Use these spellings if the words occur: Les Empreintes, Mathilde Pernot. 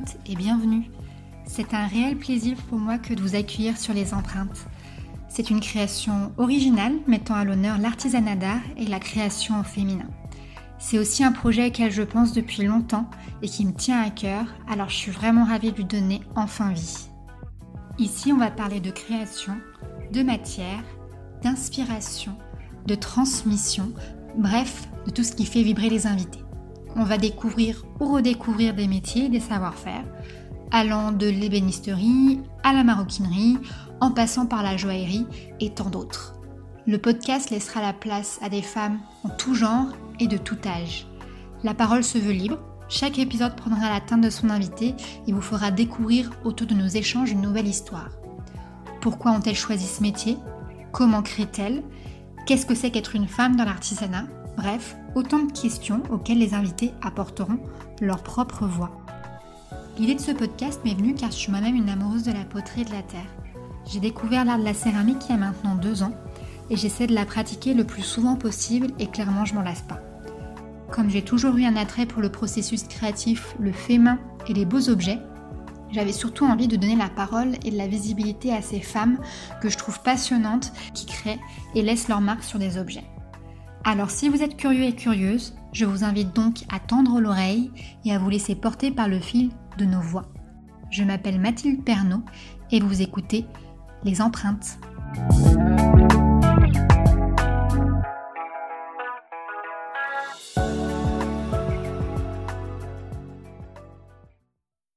toutes et bienvenue. C'est un réel plaisir pour moi que de vous accueillir sur Les Empreintes. C'est une création originale mettant à l'honneur l'artisanat d'art et la création au féminin. C'est aussi un projet auquel je pense depuis longtemps et qui me tient à cœur, alors je suis vraiment ravie de lui donner enfin vie. Ici, on va parler de création, de matière, d'inspiration, de transmission, bref, de tout ce qui fait vibrer les invités. On va découvrir ou redécouvrir des métiers, des savoir-faire, allant de l'ébénisterie à la maroquinerie, en passant par la joaillerie et tant d'autres. Le podcast laissera la place à des femmes en tout genre et de tout âge. La parole se veut libre, chaque épisode prendra la teinte de son invité et vous fera découvrir autour de nos échanges une nouvelle histoire. Pourquoi ont-elles choisi ce métier ? Comment créent-elles ? Qu'est-ce que c'est qu'être une femme dans l'artisanat ? Bref, autant de questions auxquelles les invités apporteront leur propre voix. L'idée de ce podcast m'est venue car je suis moi-même une amoureuse de la poterie et de la terre. J'ai découvert l'art de la céramique il y a maintenant 2 ans et j'essaie de la pratiquer le plus souvent possible et clairement je m'en lasse pas. Comme j'ai toujours eu un attrait pour le processus créatif, le fait main et les beaux objets, j'avais surtout envie de donner la parole et de la visibilité à ces femmes que je trouve passionnantes, qui créent et laissent leur marque sur des objets. Alors si vous êtes curieux et curieuse, je vous invite donc à tendre l'oreille et à vous laisser porter par le fil de nos voix. Je m'appelle Mathilde Pernot et vous écoutez Les Empreintes.